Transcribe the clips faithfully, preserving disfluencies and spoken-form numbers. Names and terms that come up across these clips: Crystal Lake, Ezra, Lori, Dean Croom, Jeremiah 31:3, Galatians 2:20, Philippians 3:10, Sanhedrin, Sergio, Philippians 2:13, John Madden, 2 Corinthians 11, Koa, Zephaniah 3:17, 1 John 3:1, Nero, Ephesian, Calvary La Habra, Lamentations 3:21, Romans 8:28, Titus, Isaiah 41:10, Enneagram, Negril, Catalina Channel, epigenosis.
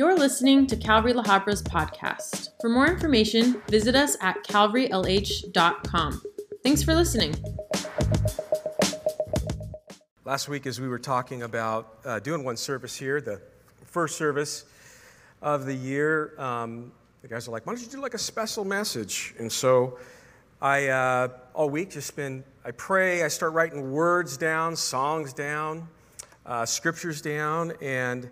You're listening to Calvary La Habra's podcast. For more information, visit us at calvary l h dot com. Thanks for listening. Last week, as we were talking about uh, doing one service here, the first service of the year, um, the guys are like, why don't you do like a special message? And so I, uh, all week, just been, I pray, I start writing words down, songs down, uh, scriptures down, and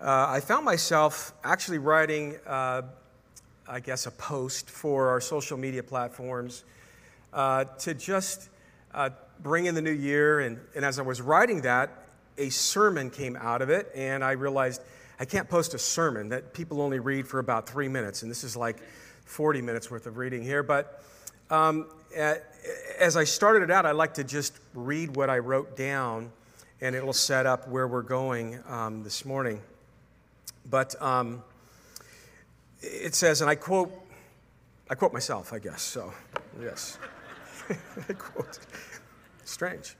uh, I found myself actually writing, uh, I guess, a post for our social media platforms uh, to just uh, bring in the new year, and, and as I was writing that, a sermon came out of it, and I realized I can't post a sermon that people only read for about three minutes, and this is like forty minutes worth of reading here. But um, as I started it out, I like to just read what I wrote down, and it'll set up where we're going um, this morning. But um, it says, and I quote, I quote myself, I guess. So yes, I quote. Strange.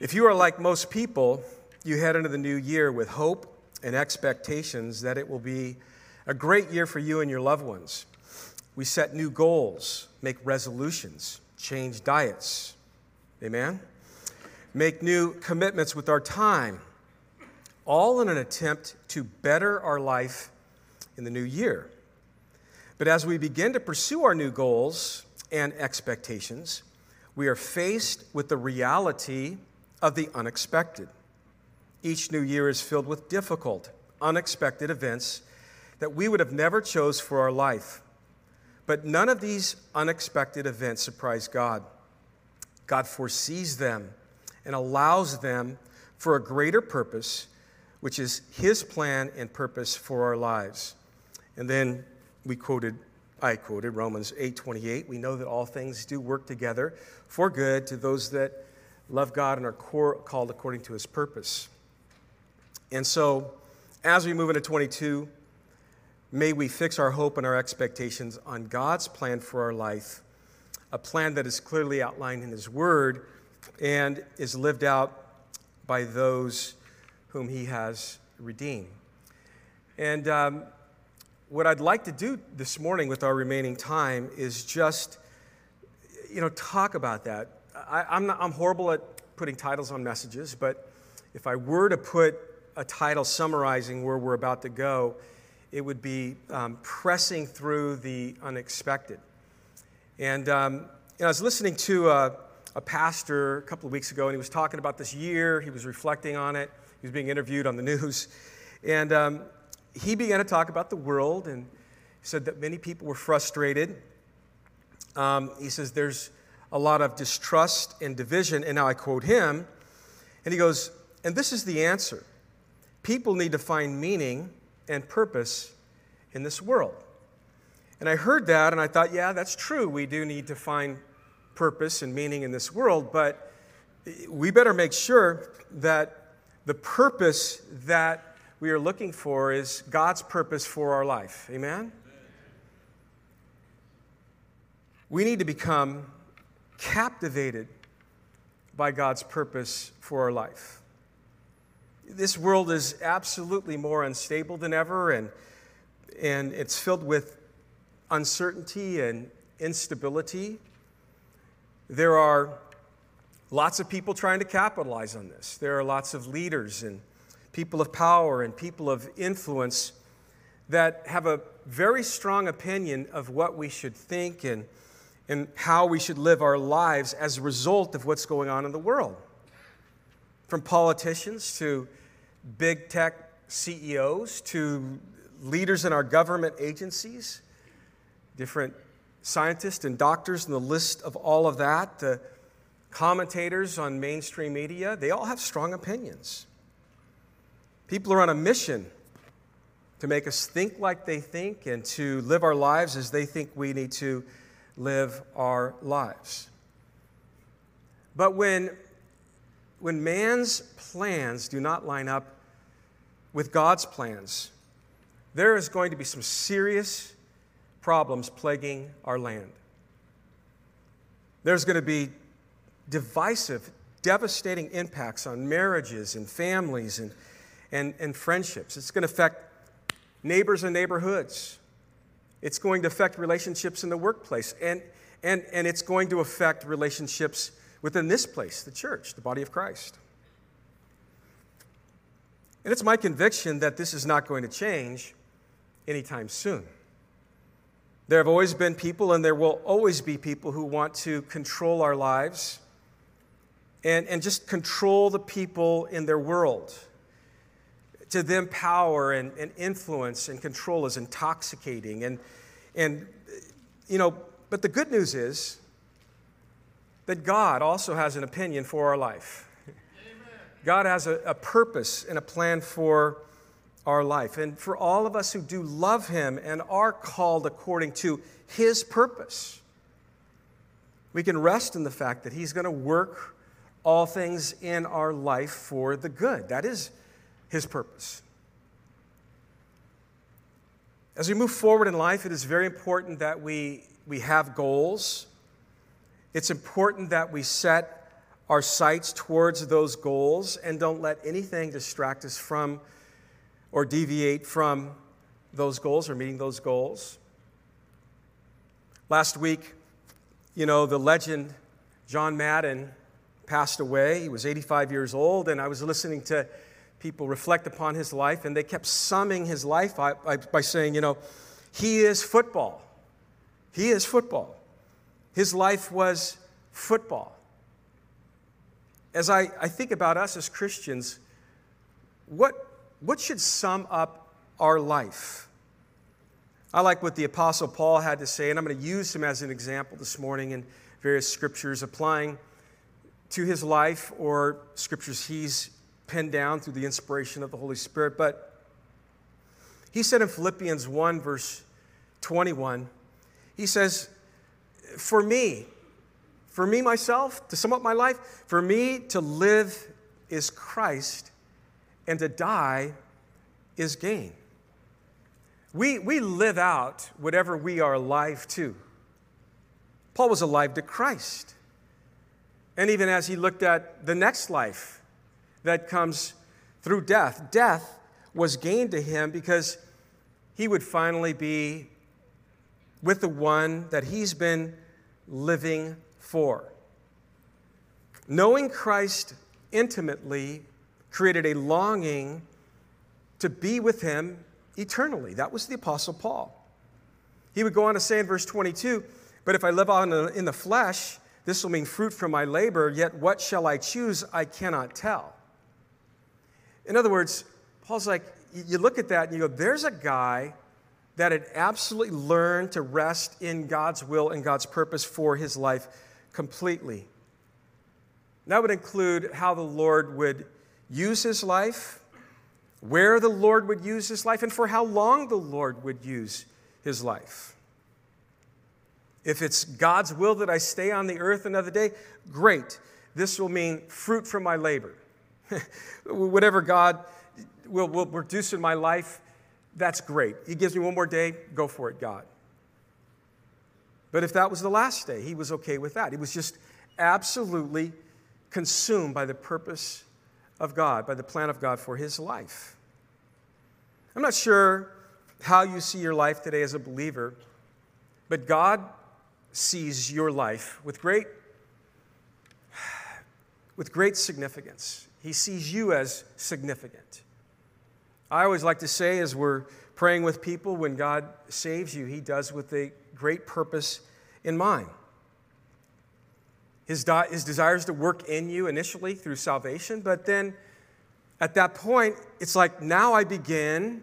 If you are like most people, you head into the new year with hope and expectations that it will be a great year for you and your loved ones. We set new goals, make resolutions, change diets, amen? Make new commitments with our time, all in an attempt to better our life in the new year. But as we begin to pursue our new goals and expectations, we are faced with the reality of the unexpected. Each new year is filled with difficult, unexpected events that we would have never chose for our life. But none of these unexpected events surprise God. God foresees them and allows them for a greater purpose, which is His plan and purpose for our lives. And then we quoted, I quoted Romans eight twenty-eight. We know that all things do work together for good to those that love God and are called according to His purpose. And so, as we move into twenty-two, may we fix our hope and our expectations on God's plan for our life, a plan that is clearly outlined in His Word and is lived out by those whom He has redeemed. And um, what I'd like to do this morning with our remaining time is just, you know, talk about that. I, I'm, not, I'm horrible at putting titles on messages, but if I were to put a title summarizing where we're about to go, it would be um, Pressing Through the Unexpected. And um, you know, I was listening to a, a pastor a couple of weeks ago, and he was talking about this year. He was reflecting on it. He was being interviewed on the news. And um, he began to talk about the world, and said that many people were frustrated. Um, he says there's a lot of distrust and division. And now I quote him, and he goes, and this is the answer. People need to find meaning and purpose in this world. And I heard that, and I thought, yeah, that's true. We do need to find purpose and meaning in this world, but we better make sure that the purpose that we are looking for is God's purpose for our life. Amen? We need to become captivated by God's purpose for our life. This world is absolutely more unstable than ever, and and it's filled with uncertainty and instability. There are lots of people trying to capitalize on this. There are lots of leaders and people of power and people of influence that have a very strong opinion of what we should think and, and how we should live our lives as a result of what's going on in the world. From politicians to big tech C E Os to leaders in our government agencies, different scientists and doctors, and the list of all of that, the commentators on mainstream media, they all have strong opinions. People are on a mission to make us think like they think and to live our lives as they think we need to live our lives. But when When man's plans do not line up with God's plans, there is going to be some serious problems plaguing our land. There's going to be divisive, devastating impacts on marriages and families and, and, and friendships. It's going to affect neighbors and neighborhoods. It's going to affect relationships in the workplace, and and and it's going to affect relationships within this place, the church, the body of Christ. And it's my conviction that this is not going to change anytime soon. There have always been people, and there will always be people who want to control our lives and, and just control the people in their world. To them, power and, and influence and control is intoxicating. And, and, you know, but the good news is that God also has an opinion for our life. God has a, a purpose and a plan for our life. And for all of us who do love him and are called according to his purpose, we can rest in the fact that he's going to work all things in our life for the good. That is his purpose. As we move forward in life, it is very important that we, we have goals. It's important that we set our sights towards those goals and don't let anything distract us from or deviate from those goals or meeting those goals. Last week, you know, the legend John Madden passed away. He was eighty-five years old, and I was listening to people reflect upon his life, and they kept summing his life by, by, by saying, you know, he is football. He is football. His life was football. As I, I think about us as Christians, what, what should sum up our life? I like what the Apostle Paul had to say, and I'm going to use him as an example this morning in various scriptures applying to his life or scriptures he's penned down through the inspiration of the Holy Spirit. But he said in Philippians one, verse twenty-one, he says, for me, For me, myself, to sum up my life, for me to live is Christ, and to die is gain. We, we live out whatever we are alive to. Paul was alive to Christ. And even as he looked at the next life that comes through death, death was gain to him because he would finally be with the one that he's been living for. Knowing Christ intimately created a longing to be with him eternally. That was the Apostle Paul. He would go on to say in verse twenty-two, but if I live on in the flesh, this will mean fruit from my labor, yet what shall I choose? I cannot tell. In other words, Paul's like, you look at that and you go, there's a guy that had absolutely learned to rest in God's will and God's purpose for his life completely. That would include how the Lord would use his life, where the Lord would use his life, and for how long the Lord would use his life. If it's God's will that I stay on the earth another day, great. This will mean fruit from my labor. Whatever God will, will produce in my life, that's great. He gives me one more day, go for it, God. But if that was the last day, he was okay with that. He was just absolutely consumed by the purpose of God, by the plan of God for his life. I'm not sure how you see your life today as a believer, but God sees your life with great, with great significance. He sees you as significant. I always like to say, as we're praying with people, when God saves you, he does with a great purpose in mind. His, de- his desire is to work in you initially through salvation, but then at that point, it's like, now I begin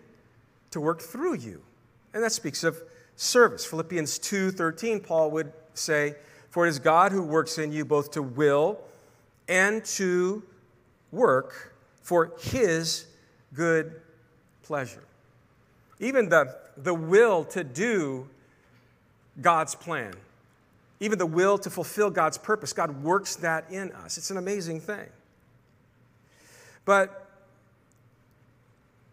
to work through you. And that speaks of service. Philippians two thirteen, Paul would say, for it is God who works in you both to will and to work for his good pleasure. Even the, the will to do God's plan, even the will to fulfill God's purpose, God works that in us. It's an amazing thing. But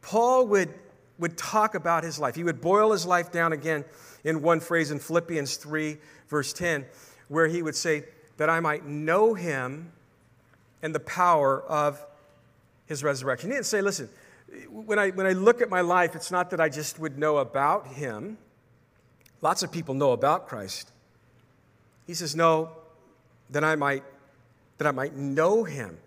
Paul would, would talk about his life. He would boil his life down again in one phrase in Philippians three, verse ten, where he would say, that I might know him and the power of his resurrection. He didn't say, listen, when I, when I look at my life, it's not that I just would know about him. Lots of people know about Christ. He says, no, that I might, that I might know him.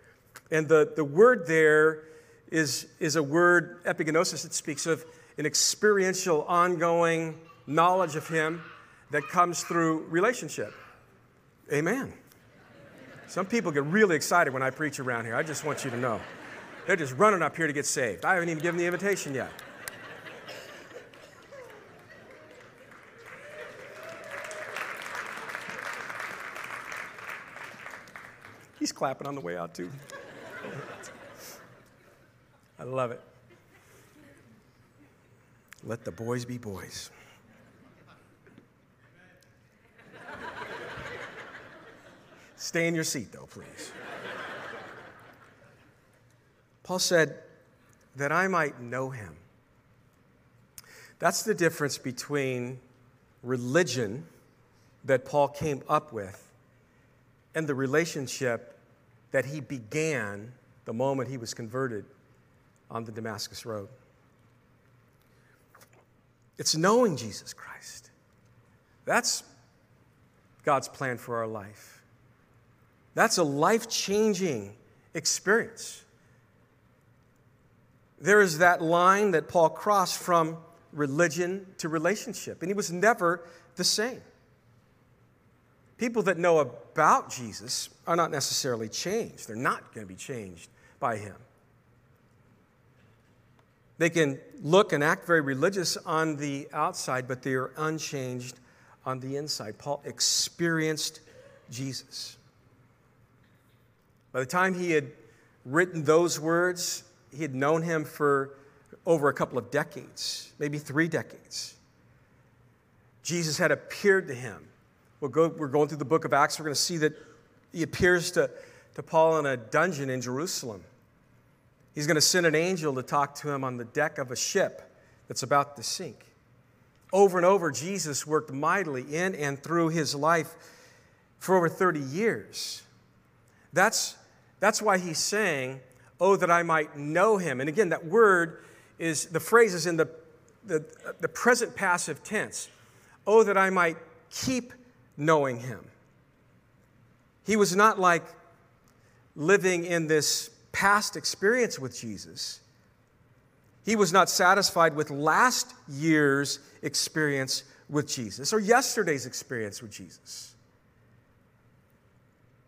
And the, the word there is, is a word, epigenosis, that speaks of an experiential, ongoing knowledge of him that comes through relationship. Amen. Some people get really excited when I preach around here. I just want you to know. They're just running up here to get saved. I haven't even given the invitation yet. He's clapping on the way out, too. I love it. Let the boys be boys. Stay in your seat, though, please. Paul said, that I might know him. That's the difference between religion that Paul came up with and the relationship that he began the moment he was converted on the Damascus Road. It's knowing Jesus Christ. That's God's plan for our life. That's a life-changing experience. There is that line that Paul crossed from religion to relationship, and he was never the same. People that know about Jesus are not necessarily changed. They're not going to be changed by him. They can look and act very religious on the outside, but they are unchanged on the inside. Paul experienced Jesus. By the time he had written those words, he had known him for over a couple of decades, maybe three decades. Jesus had appeared to him. We'll go, we're going through the book of Acts. We're going to see that he appears to, to Paul in a dungeon in Jerusalem. He's going to send an angel to talk to him on the deck of a ship that's about to sink. Over and over, Jesus worked mightily in and through his life for over thirty years. That's, that's why he's saying, oh, that I might know him. And again, that word is, the phrase is in the, the, the present passive tense. Oh, that I might keep knowing him. He was not like living in this past experience with Jesus. He was not satisfied with last year's experience with Jesus or yesterday's experience with Jesus.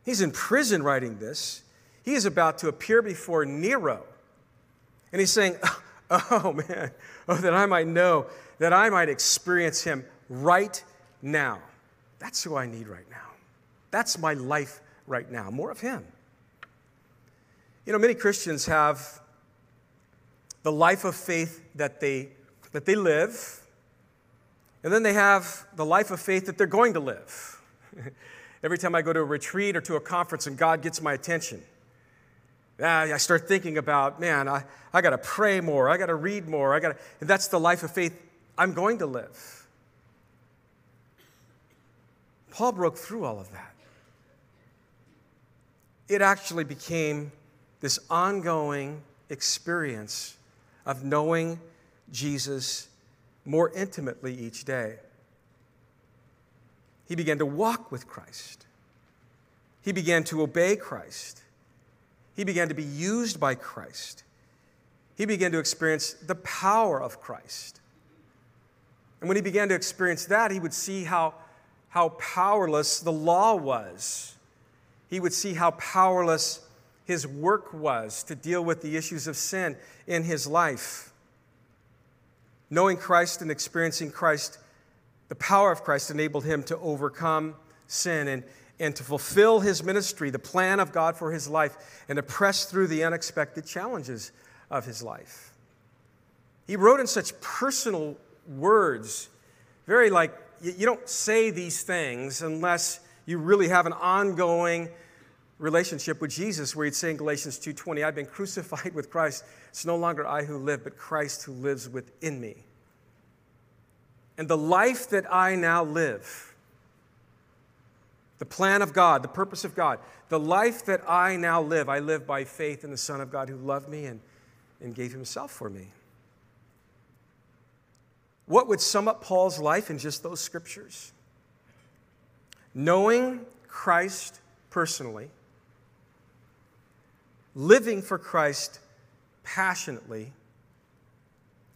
He's in prison writing this. He is about to appear before Nero. And he's saying, oh, man, oh, that I might know, that I might experience him right now. That's who I need right now. That's my life right now, more of him. You know, many Christians have the life of faith that they, that they live, and then they have the life of faith that they're going to live. Every time I go to a retreat or to a conference and God gets my attention, I start thinking about, man, I, I got to pray more, I got to read more, I got to, that's the life of faith I'm going to live. Paul broke through all of that. It actually became this ongoing experience of knowing Jesus more intimately each day. He began to walk with Christ. He began to obey Christ. He began to be used by Christ. He began to experience the power of Christ. And when he began to experience that, he would see how how powerless the law was. He would see how powerless his work was to deal with the issues of sin in his life. Knowing Christ and experiencing Christ, the power of Christ enabled him to overcome sin and, and to fulfill his ministry, the plan of God for his life, and to press through the unexpected challenges of his life. He wrote in such personal words, very like, you don't say these things unless you really have an ongoing relationship with Jesus, where he'd say in Galatians two twenty, I've been crucified with Christ. It's no longer I who live, but Christ who lives within me. And the life that I now live, the plan of God, the purpose of God, the life that I now live, I live by faith in the Son of God who loved me and, and gave himself for me. What would sum up Paul's life in just those scriptures? Knowing Christ personally, living for Christ passionately,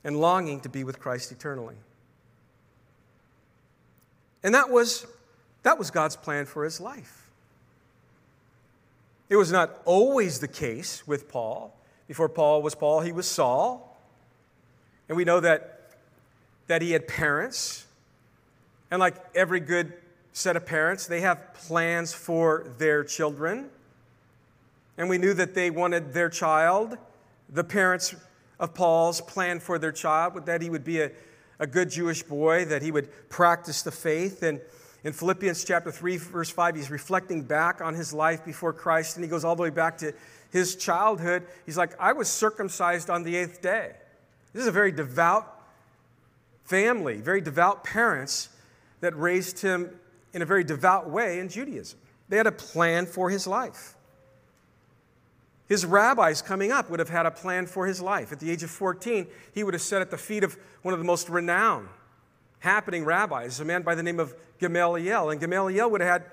and longing to be with Christ eternally. And that was, that was God's plan for his life. It was not always the case with Paul. Before Paul was Paul, he was Saul. And we know that, that he had parents. And like every good set of parents, they have plans for their children. And we knew that they wanted their child, the parents of Paul's plan for their child, that he would be a, a good Jewish boy, that he would practice the faith. And in Philippians chapter three, verse five, he's reflecting back on his life before Christ, and he goes all the way back to his childhood. He's like, I was circumcised on the eighth day. This is a very devout family, very devout parents that raised him in a very devout way in Judaism. They had a plan for his life. His rabbis coming up would have had a plan for his life. At the age of fourteen, he would have sat at the feet of one of the most renowned happening rabbis, a man by the name of Gamaliel. And Gamaliel would have had,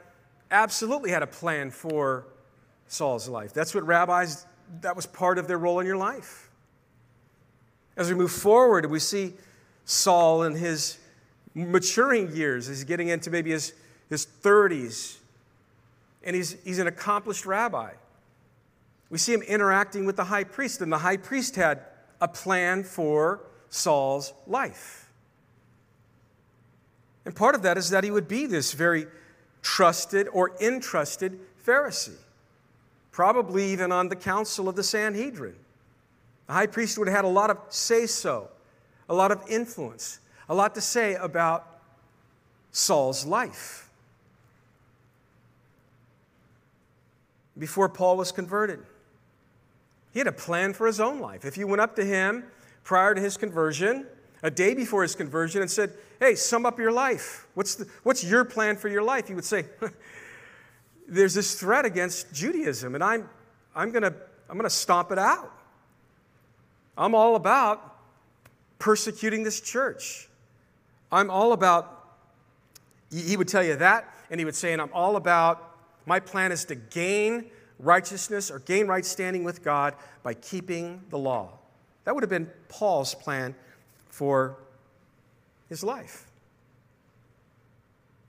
absolutely had a plan for Saul's life. That's what rabbis, that was part of their role in your life. As we move forward, we see Saul in his maturing years, as he's getting into maybe his, his thirties, and he's, he's an accomplished rabbi. We see him interacting with the high priest, and the high priest had a plan for Saul's life. And part of that is that he would be this very trusted or entrusted Pharisee, probably even on the council of the Sanhedrin. The high priest would have had a lot of say-so, a lot of influence, a lot to say about Saul's life. Before Paul was converted, he had a plan for his own life. If you went up to him prior to his conversion, a day before his conversion, and said, hey, sum up your life. What's the, what's your plan for your life? He would say, there's this threat against Judaism, and I'm, I'm going to I'm gonna stomp it out. I'm all about persecuting this church. I'm all about, he would tell you that, and he would say, and I'm all about, my plan is to gain righteousness or gain right standing with God by keeping the law. That would have been Paul's plan for his life.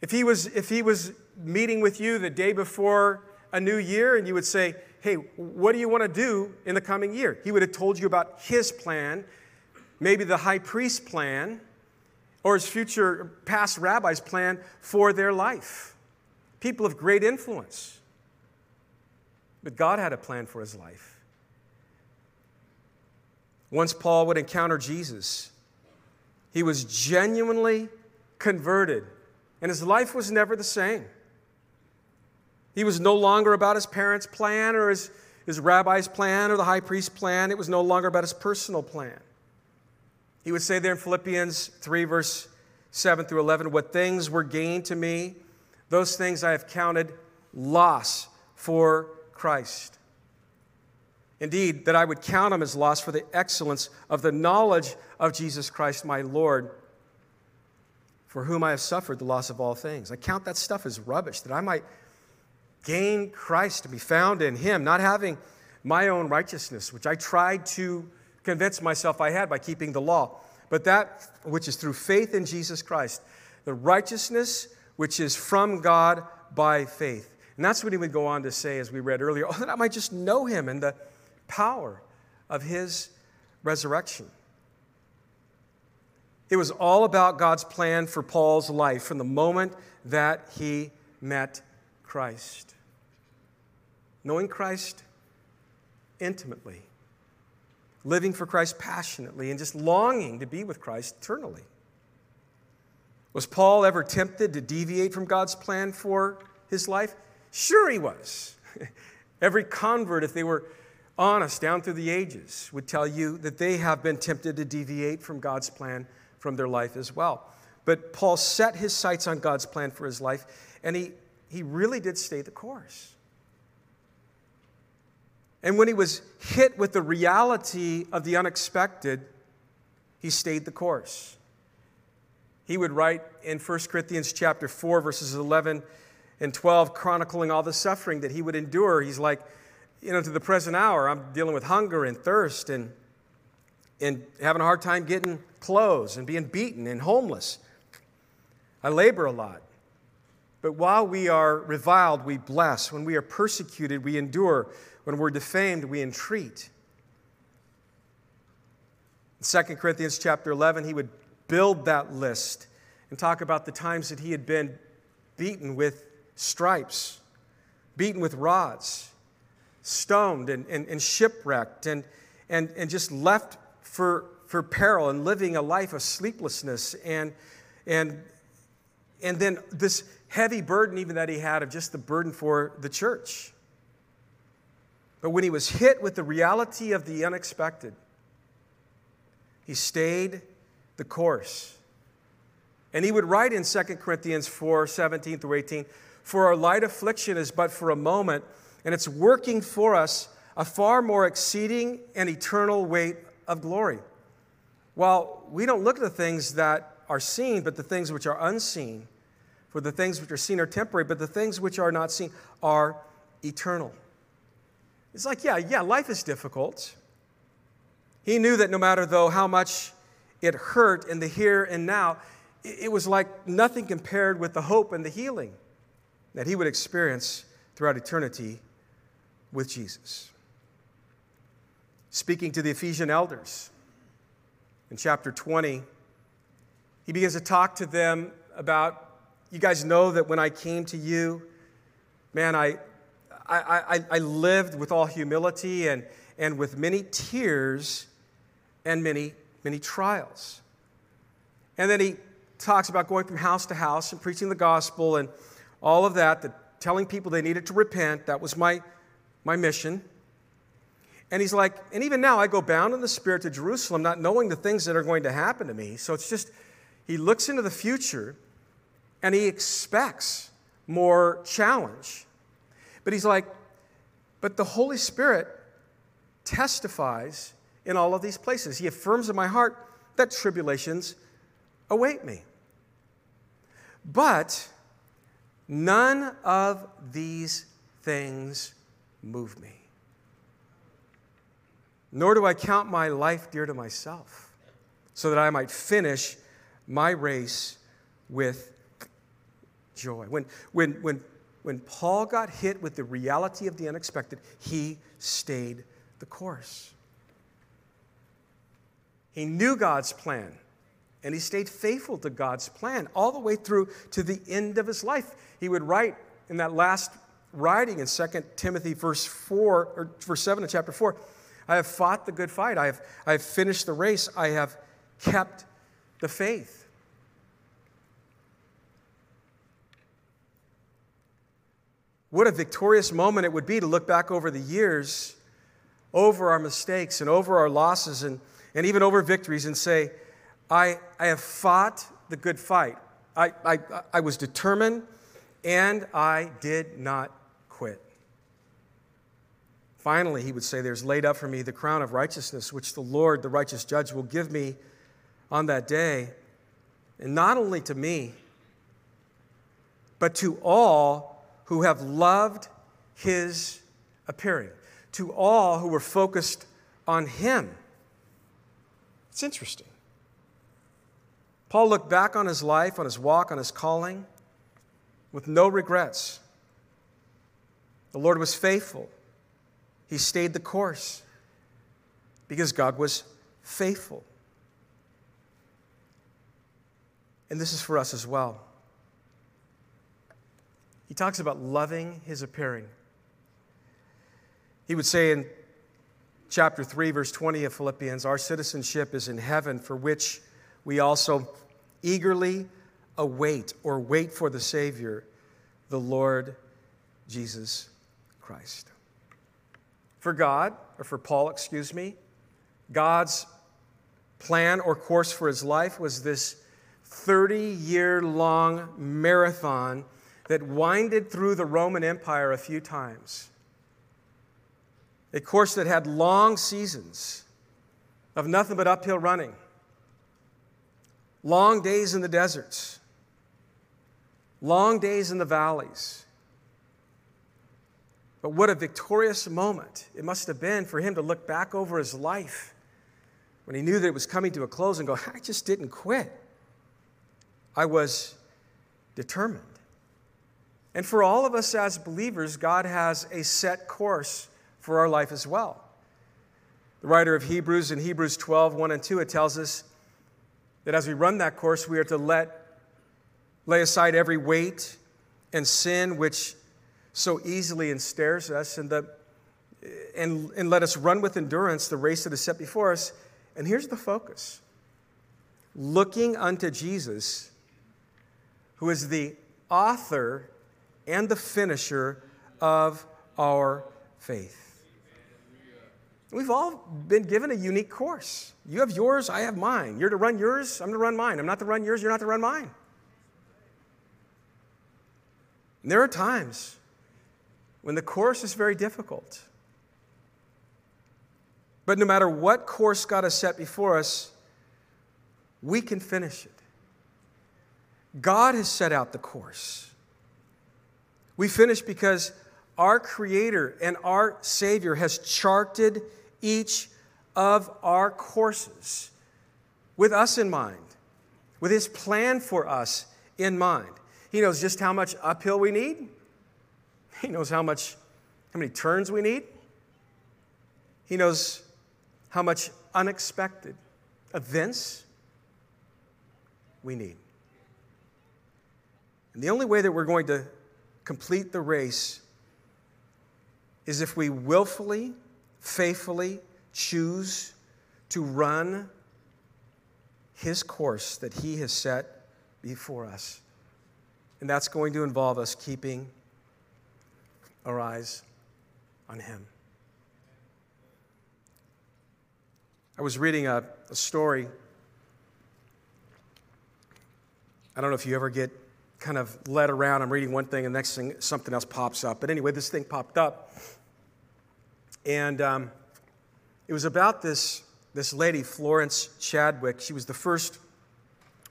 If he was, if he was meeting with you the day before a new year and you would say, hey, what do you want to do in the coming year? He would have told you about his plan, maybe the high priest's plan, or his future past rabbi's plan for their life. People of great influence. But God had a plan for his life. Once Paul would encounter Jesus, he was genuinely converted, and his life was never the same. He was no longer about his parents' plan or his, his rabbi's plan or the high priest's plan. It was no longer about his personal plan. He would say there in Philippians three, verse seven through eleven, what things were gained to me, those things I have counted loss for Christ. Indeed, that I would count them as loss for the excellence of the knowledge of Jesus Christ, my Lord, for whom I have suffered the loss of all things. I count that stuff as rubbish, that I might gain Christ to be found in him, not having my own righteousness, which I tried to convince myself I had by keeping the law, but that which is through faith in Jesus Christ, the righteousness which is from God by faith. And that's what he would go on to say, as we read earlier, oh, that I might just know him and the power of his resurrection. It was all about God's plan for Paul's life from the moment that he met Christ. Knowing Christ intimately, living for Christ passionately, and just longing to be with Christ eternally. Was Paul ever tempted to deviate from God's plan for his life? Sure he was. Every convert, if they were honest down through the ages, would tell you that they have been tempted to deviate from God's plan from their life as well. But Paul set his sights on God's plan for his life, and he, he really did stay the course. And when he was hit with the reality of the unexpected, he stayed the course. He would write in First Corinthians chapter four, verses eleven and twelve, chronicling all the suffering that he would endure. He's like, you know, to the present hour, I'm dealing with hunger and thirst and, and having a hard time getting clothes and being beaten and homeless. I labor a lot. But while we are reviled, we bless. When we are persecuted, we endure. When we're defamed, we entreat. In Second Corinthians chapter eleven, he would build that list and talk about the times that he had been beaten with stripes, beaten with rods, stoned and, and, and shipwrecked, and, and, and just left for, for peril and living a life of sleeplessness. And, and, and then this heavy burden even that he had of just the burden for the church. But when he was hit with the reality of the unexpected, he stayed the course. And he would write in Second Corinthians four, seventeen through eighteen, "For our light affliction is but for a moment, and it's working for us a far more exceeding and eternal weight of glory." While we don't look at the things that are seen, but the things which are unseen, for the things which are seen are temporary, but the things which are not seen are eternal. It's like, yeah, yeah, life is difficult. He knew that no matter, though, how much it hurt in the here and now, it was like nothing compared with the hope and the healing that he would experience throughout eternity with Jesus. Speaking to the Ephesian elders in chapter twenty, he begins to talk to them about, you guys know that when I came to you, man, I I, I, I lived with all humility and, and with many tears and many, many trials. And then he talks about going from house to house and preaching the gospel and all of that, that telling people they needed to repent. That was my, my mission. And he's like, and even now I go bound in the Spirit to Jerusalem, not knowing the things that are going to happen to me. So it's just, he looks into the future and he expects more challenge. But he's like, but the Holy Spirit testifies in all of these places. He affirms in my heart that tribulations await me. But none of these things move me. Nor do I count my life dear to myself, so that I might finish my race with joy. When, when, when, when Paul got hit with the reality of the unexpected, he stayed the course. He knew God's plan, and he stayed faithful to God's plan all the way through to the end of his life. He would write in that last writing in Second Timothy verse four or verse seven of chapter four, "I have fought the good fight. I have, I have finished the race. I have kept the faith." What a victorious moment it would be to look back over the years, over our mistakes and over our losses and, and even over victories and say, I, I have fought the good fight. I, I, I was determined and I did not quit. Finally, he would say, "There's laid up for me the crown of righteousness, which the Lord, the righteous judge, will give me on that day. And not only to me, but to all who have loved his appearing," to all who were focused on him. It's interesting. Paul looked back on his life, on his walk, on his calling, with no regrets. The Lord was faithful. He stayed the course because God was faithful. And this is for us as well. He talks about loving his appearing. He would say in chapter three, verse twenty of Philippians, "Our citizenship is in heaven, for which we also eagerly await," or wait for the Savior, "the Lord Jesus Christ." For God, or for Paul, excuse me, God's plan or course for his life was this thirty-year-long marathon that winded through the Roman Empire a few times. a course that had long seasons of nothing but uphill running, long days in the deserts, long days in the valleys. But what a victorious moment it must have been for him to look back over his life when he knew that it was coming to a close and go, I just didn't quit. I was determined. And for all of us as believers, God has a set course for our life as well. The writer of Hebrews in Hebrews twelve, one and two, it tells us that as we run that course, we are to let lay aside every weight and sin which so easily ensnares us, and, the, and, and let us run with endurance the race that is set before us. And here's the focus. Looking unto Jesus, who is the author and the finisher of our faith. We've all been given a unique course. You have yours, I have mine. You're to run yours, I'm to run mine. I'm not to run yours, you're not to run mine. And there are times when the course is very difficult. But no matter what course God has set before us, we can finish it. God has set out the course. We finish because our Creator and our Savior has charted each of our courses with us in mind, with His plan for us in mind. He knows just how much uphill we need. He knows how much, how many turns we need. He knows how much unexpected events we need. And the only way that we're going to complete the race is if we willfully, faithfully choose to run His course that He has set before us. And that's going to involve us keeping our eyes on Him. I was reading a, a story. I don't know if you ever get kind of led around. I'm reading one thing, and the next thing, something else pops up. But anyway, this thing popped up. And um, it was about this, this lady, Florence Chadwick. She was the first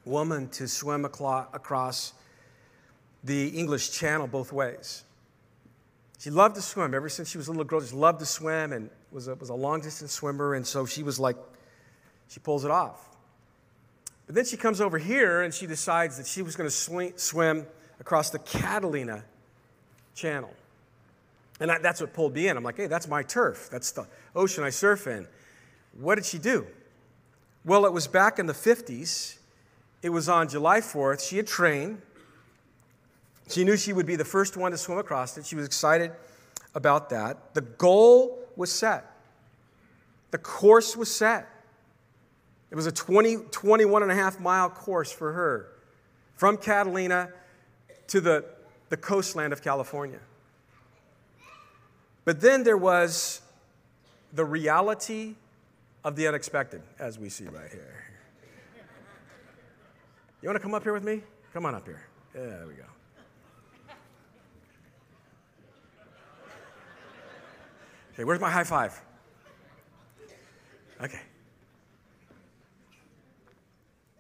woman to swim aclo- across the English Channel both ways. She loved to swim. Ever since she was a little girl, she loved to swim and was a, was a long-distance swimmer, and so she was like, she pulls it off. But then she comes over here, and she decides that she was going to swim across the Catalina Channel. And I, that's what pulled me in. I'm like, hey, that's my turf. That's the ocean I surf in. What did she do? Well, it was back in the fifties. It was on July fourth. She had trained. She knew she would be the first one to swim across it. She was excited about that. The goal was set. The course was set. It was a twenty, twenty-one and a half mile course for her from Catalina to the, the coastland of California. But then there was the reality of the unexpected, as we see right here. You want to come up here with me? Come on up here. Yeah, there we go. Okay, where's my high five? Okay.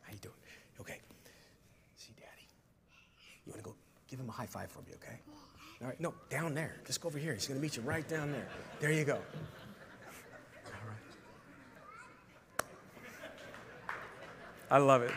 How you doing? Okay. See, Daddy. You want to go give him a high five for me, okay? All right. No, down there. Just go over here. He's going to meet you right down there. There you go. All right. I love it.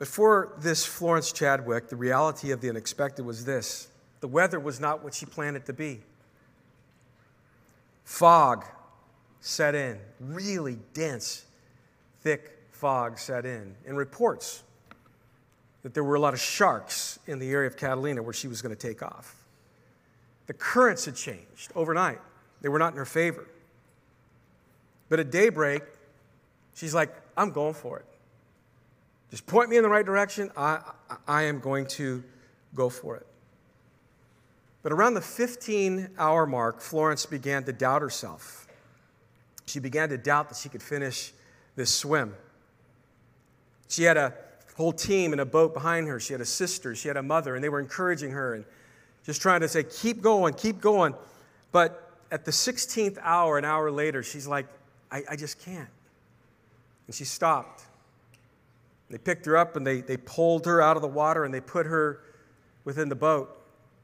But for this Florence Chadwick, the reality of the unexpected was this. The weather was not what she planned it to be. Fog set in, really dense, thick fog set in. And reports that there were a lot of sharks in the area of Catalina where she was going to take off. The currents had changed overnight. They were not in her favor. But at daybreak, she's like, I'm going for it. Just point me in the right direction. I, I, I am going to go for it. But around the fifteen-hour mark, Florence began to doubt herself. she began to doubt that she could finish this swim. She had a whole team in a boat behind her. She had a sister. She had a mother, and they were encouraging her and just trying to say, keep going, keep going. But at the sixteenth hour, an hour later, she's like, I, I just can't. And she stopped. They picked her up, and they, they pulled her out of the water, and they put her within the boat.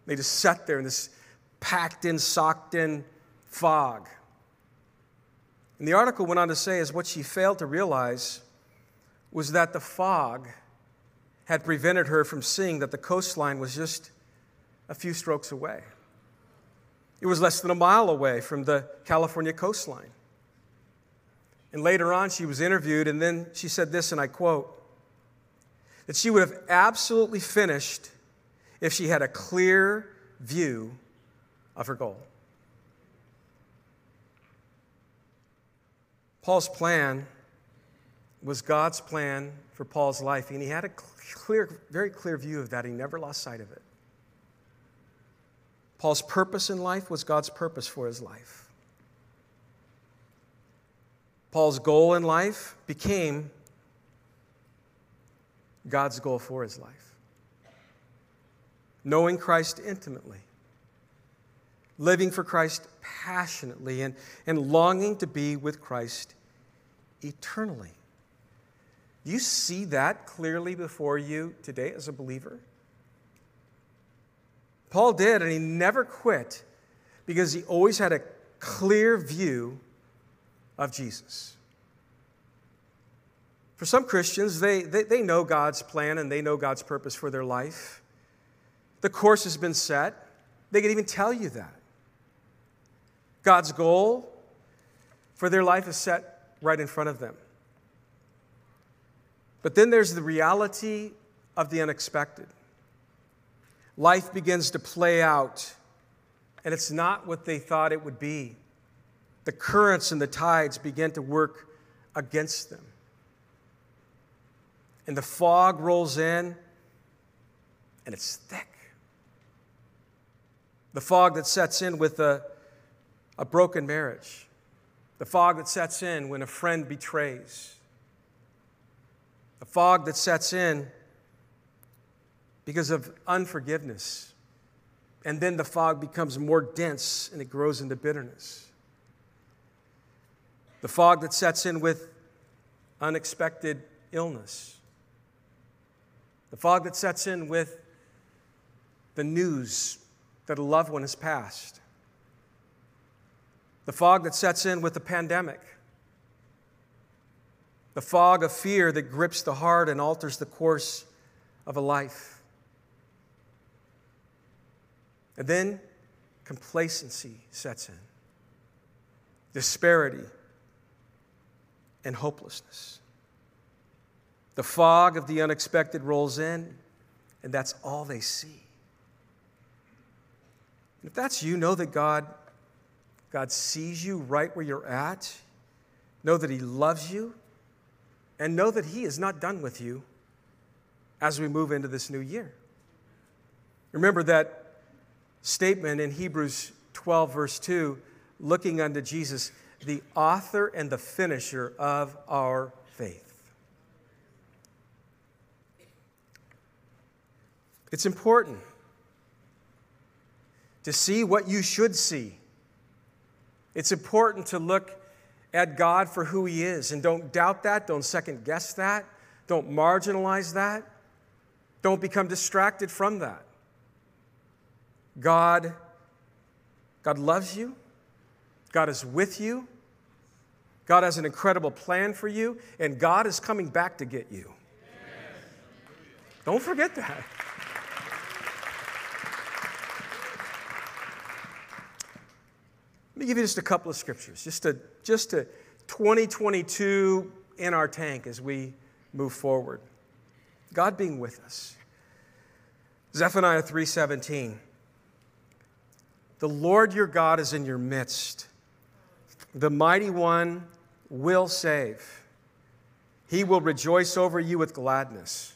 They just sat there in this packed-in, socked-in fog. And the article went on to say is what she failed to realize was that the fog had prevented her from seeing that the coastline was just a few strokes away. It was less than a mile away from the California coastline. And later on, she was interviewed, and then she said this, and I quote, that she would have absolutely finished if she had a clear view of her goal. Paul's plan was God's plan for Paul's life, and he had a clear, very clear view of that. He never lost sight of it. Paul's purpose in life was God's purpose for his life. Paul's goal in life became God's goal for his life. Knowing Christ intimately, living for Christ passionately, and, and longing to be with Christ eternally. Do you see that clearly before you today as a believer? Paul did, and he never quit because he always had a clear view of Jesus. For some Christians, they, they, they know God's plan and they know God's purpose for their life. The course has been set. They could even tell you that. God's goal for their life is set right in front of them. But then there's the reality of the unexpected. Life begins to play out, and it's not what they thought it would be. The currents and the tides begin to work against them. And the fog rolls in, and it's thick. The fog that sets in with a, a broken marriage. The fog that sets in when a friend betrays. The fog that sets in because of unforgiveness. And then the fog becomes more dense and it grows into bitterness. The fog that sets in with unexpected illness. The fog that sets in with the news that a loved one has passed. The fog that sets in with the pandemic. The fog of fear that grips the heart and alters the course of a life. And then complacency sets in, disparity, and hopelessness. The fog of the unexpected rolls in, and that's all they see. And if that's you, know that God, God sees you right where you're at. Know that He loves you, and know that He is not done with you as we move into this new year. Remember that statement in Hebrews twelve, verse two, looking unto Jesus, the author and the finisher of our faith. It's important to see what you should see. It's important to look at God for who He is, and don't doubt that, don't second guess that, don't marginalize that, don't become distracted from that. God, God loves you. God is with you. God has an incredible plan for you, and God is coming back to get you. Yes. Don't forget that. Let me give you just a couple of scriptures, just to, just to twenty twenty-two in our tank as we move forward. God being with us. Zephaniah three seventeen. The Lord your God is in your midst. The mighty one will save. He will rejoice over you with gladness.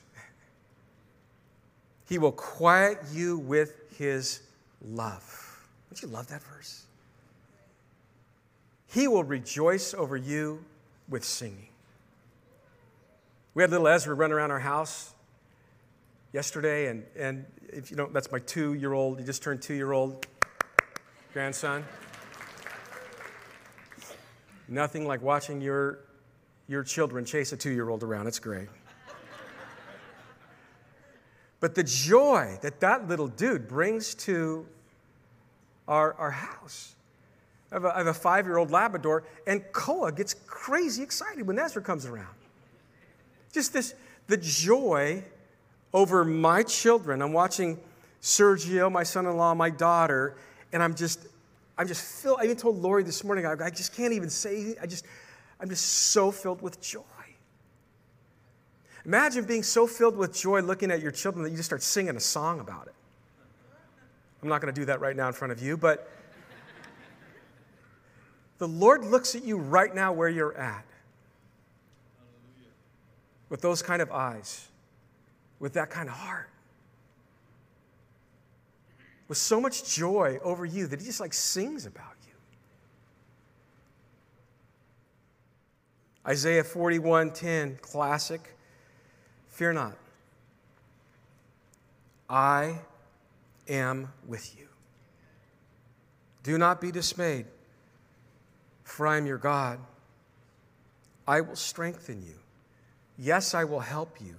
He will quiet you with His love. Don't you love that verse? He will rejoice over you with singing. We had little Ezra run around our house yesterday, and, and if you don't, that's my two-year-old, he just turned two-year-old grandson. Nothing like watching your, your children chase a two-year-old around. It's great. But the joy that that little dude brings to our, our house. I have, a, I have a five-year-old Labrador, and Koa gets crazy excited when Ezra comes around. Just this, the joy over my children. I'm watching Sergio, my son-in-law, my daughter, and I'm just, I'm just filled. I even told Lori this morning, I, I just can't even say, I just, I'm just so filled with joy. Imagine being so filled with joy looking at your children that you just start singing a song about it. I'm not going to do that right now in front of you, but the Lord looks at you right now where you're at. With those kind of eyes, with that kind of heart, with so much joy over you that he just like sings about you. Isaiah forty-one ten, classic. Fear not. I am with you. Do not be dismayed, for I am your God. I will strengthen you. Yes, I will help you.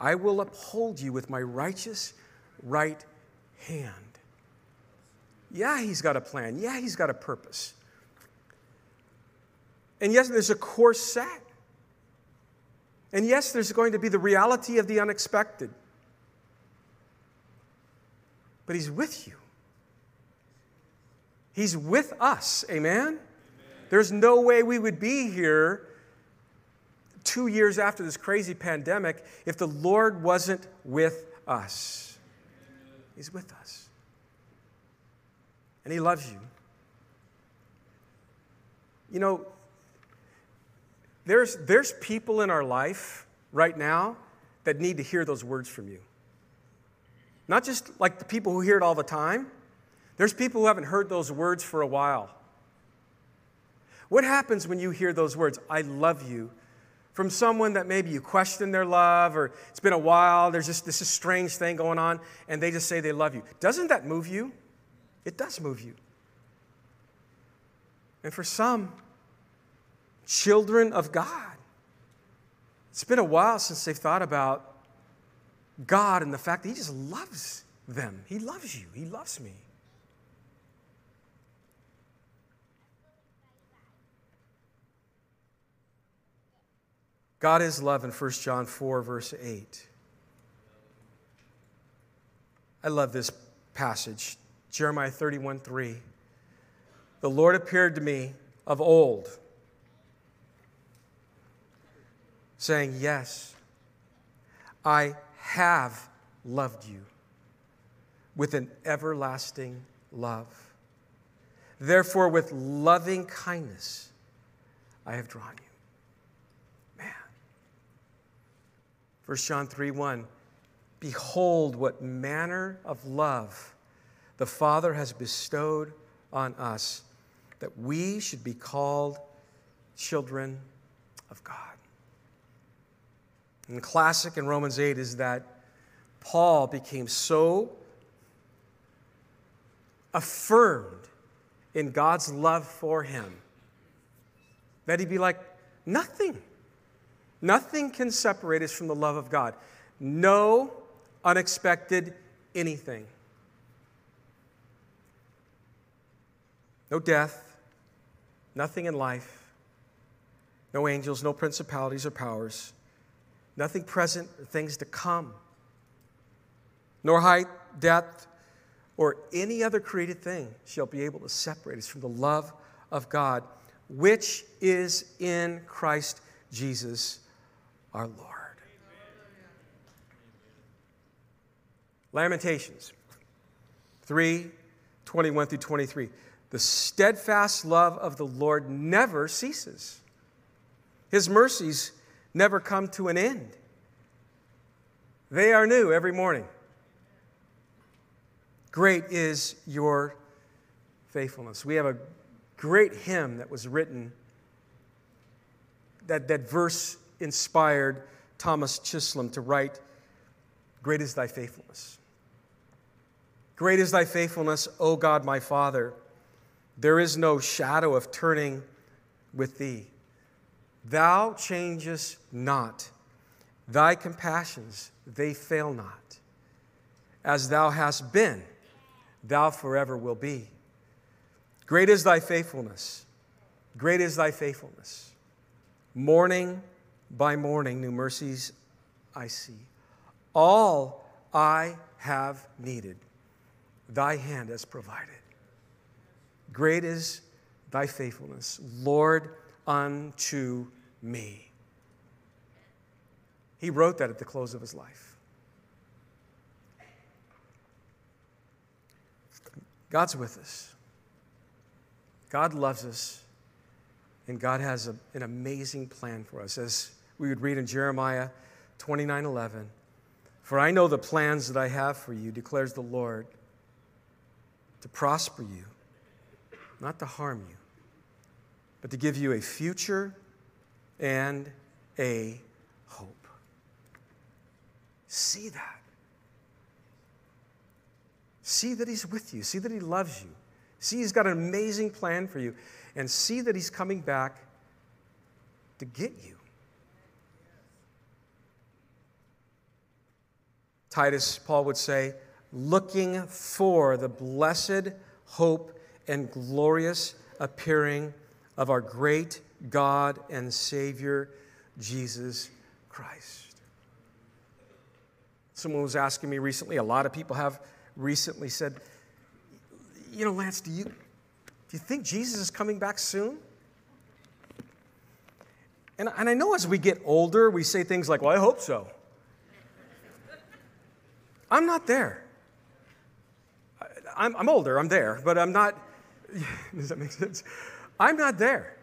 I will uphold you with my righteous right hand. Yeah, he's got a plan. Yeah, he's got a purpose. And yes, there's a course set. And yes, there's going to be the reality of the unexpected. But he's with you. He's with us, amen? Amen. There's no way we would be here two years after this crazy pandemic if the Lord wasn't with us. Amen. He's with us. And he loves you. You know, There's, there's people in our life right now that need to hear those words from you. Not just like the people who hear it all the time. There's people who haven't heard those words for a while. What happens when you hear those words, I love you, from someone that maybe you question their love, or it's been a while, there's just this strange thing going on, and they just say they love you. Doesn't that move you? It does move you. And for some children of God, it's been a while since they've thought about God and the fact that he just loves them. He loves you. He loves me. God is love in First John four, verse eight. I love this passage. Jeremiah thirty-one three. The Lord appeared to me of old, saying, yes, I have loved you with an everlasting love. Therefore, with loving kindness, I have drawn you. Man. First John three one, behold what manner of love the Father has bestowed on us, that we should be called children of God. And classic in Romans eight is that Paul became so affirmed in God's love for him that he'd be like, nothing. Nothing can separate us from the love of God. No unexpected anything. No death, nothing in life, no angels, no principalities or powers, nothing present or things to come, nor height, depth, or any other created thing shall be able to separate us from the love of God, which is in Christ Jesus our Lord. Amen. Lamentations three twenty-one through twenty-three. The steadfast love of the Lord never ceases. His mercies never come to an end. They are new every morning. Great is your faithfulness. We have a great hymn that was written, that, that verse inspired Thomas Chisholm to write, "Great is thy faithfulness. Great is thy faithfulness, O God my Father. There is no shadow of turning with thee. Thou changest not. Thy compassions, they fail not. As thou hast been, thou forever will be. Great is thy faithfulness. Great is thy faithfulness. Morning by morning, new mercies I see. All I have needed, thy hand has provided. Great is thy faithfulness, Lord, unto me." He wrote that at the close of his life. God's with us. God loves us, and God has a, an amazing plan for us. As we would read in Jeremiah twenty-nine eleven, "For I know the plans that I have for you, declares the Lord, to prosper you, not to harm you, but to give you a future and a hope." See that. See that he's with you. See that he loves you. See he's got an amazing plan for you. And see that he's coming back to get you. Titus, Paul would say, "Looking for the blessed hope and glorious appearing of our great God and Savior, Jesus Christ." Someone was asking me recently, a lot of people have recently said, "You know, Lance, do you, do you think Jesus is coming back soon?" And, and I know as we get older, we say things like, "Well, I hope so." I'm not there. I, I'm, I'm older, I'm there, but I'm not, does that make sense? I'm not there.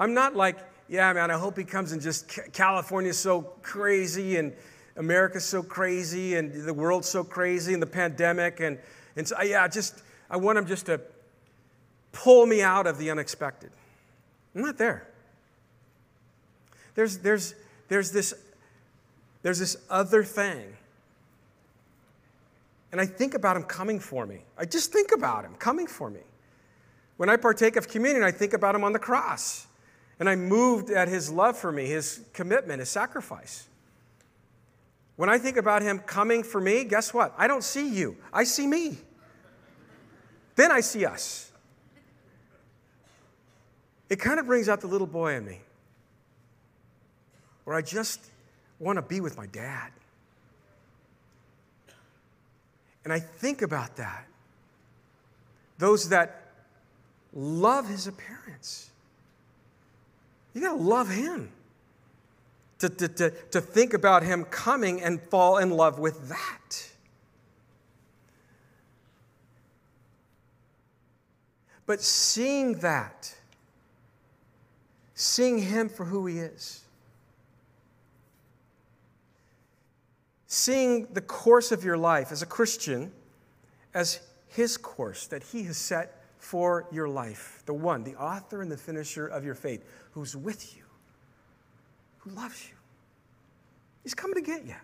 I'm not like, "Yeah, man, I hope he comes and just California's so crazy and America's so crazy and the world's so crazy and the pandemic. And, and so, yeah, just I want him just to pull me out of the unexpected." I'm not there. There's, there's, there's, this, there's this other thing. And I think about him coming for me. I just think about him coming for me. When I partake of communion, I think about him on the cross. And I'm moved at his love for me, his commitment, his sacrifice. When I think about him coming for me, guess what? I don't see you. I see me. Then I see us. It kind of brings out the little boy in me, where I just want to be with my dad. And I think about that. Those that love his appearance. You got to love him. To, to, to, to think about him coming and fall in love with that. But seeing that, seeing him for who he is, seeing the course of your life as a Christian as his course that he has set for your life, the one, the author and the finisher of your faith, who's with you, who loves you. He's coming to get you.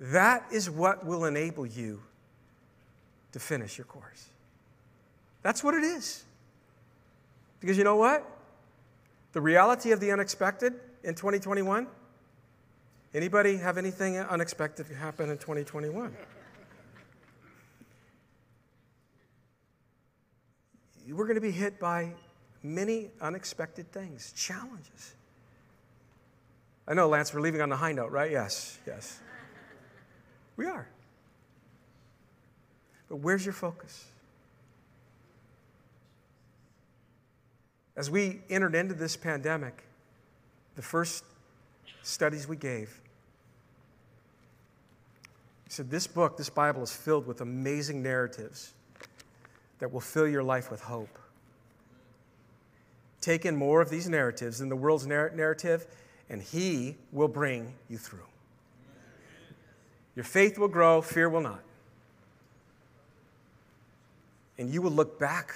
That is what will enable you to finish your course. That's what it is. Because you know what? The reality of the unexpected in twenty twenty-one, anybody have anything unexpected happen in twenty twenty-one? We're going to be hit by many unexpected things, challenges. I know, Lance, we're leaving on the high note, right? Yes, yes. We are. But where's your focus? As we entered into this pandemic, the first studies we gave, we said this book, this Bible is filled with amazing narratives that will fill your life with hope. Take in more of these narratives than the world's narr- narrative, and he will bring you through. Your faith will grow, fear will not. and you will look back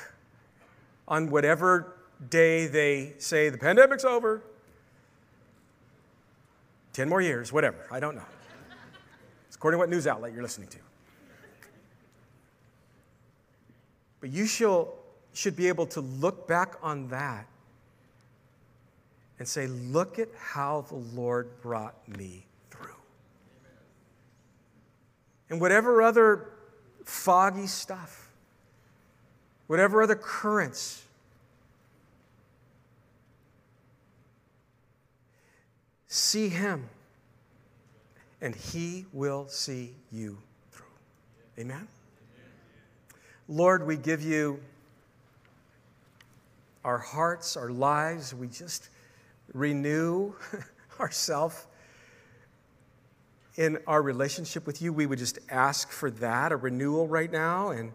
on whatever day they say the pandemic's over, ten more years, whatever, I don't know. It's according to what news outlet you're listening to. But you shall, should be able to look back on that and say, look at how the Lord brought me through. And whatever other foggy stuff, whatever other currents, see him, and he will see you through. Amen? Amen. Lord, we give you our hearts, our lives. We just renew ourselves in our relationship with you. We would just ask for that, a renewal right now, and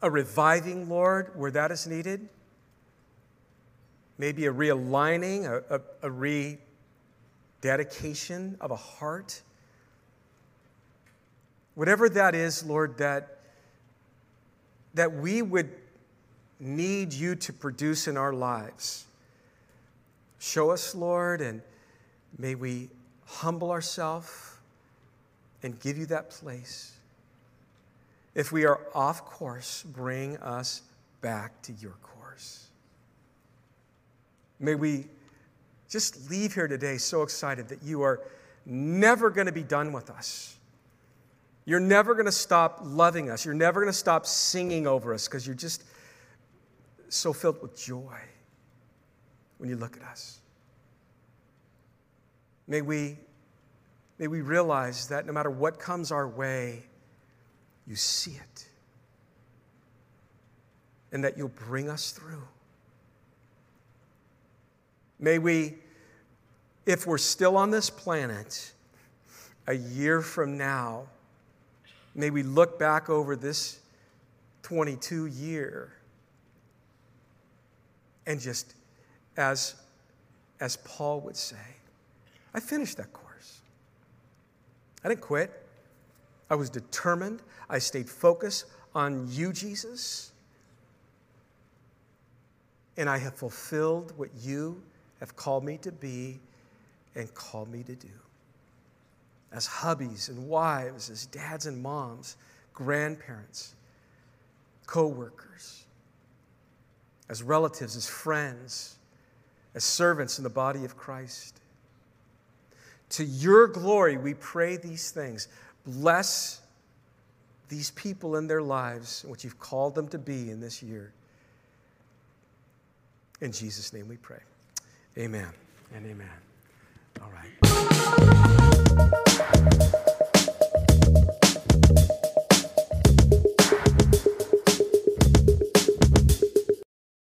a reviving, Lord, where that is needed. Maybe a realigning, a, a, a rededication of a heart. Whatever that is, Lord, that, that we would need you to produce in our lives. Show us, Lord, and may we humble ourselves and give you that place. If we are off course, bring us back to your course. May we just leave here today so excited that you are never going to be done with us. You're never going to stop loving us. You're never going to stop singing over us because you're just so filled with joy when you look at us. May we, may we realize that no matter what comes our way, you see it and that you'll bring us through. May we, if we're still on this planet a year from now, may we look back over this twenty-two year and just, as, as Paul would say, I finished that course. I didn't quit. I was determined. I stayed focused on you, Jesus. And I have fulfilled what you have called me to be and called me to do. As hubbies and wives, as dads and moms, grandparents, co-workers, as relatives, as friends, as servants in the body of Christ. To your glory, we pray these things. Bless these people in their lives and what you've called them to be in this year. In Jesus' name we pray. Amen and amen. All right.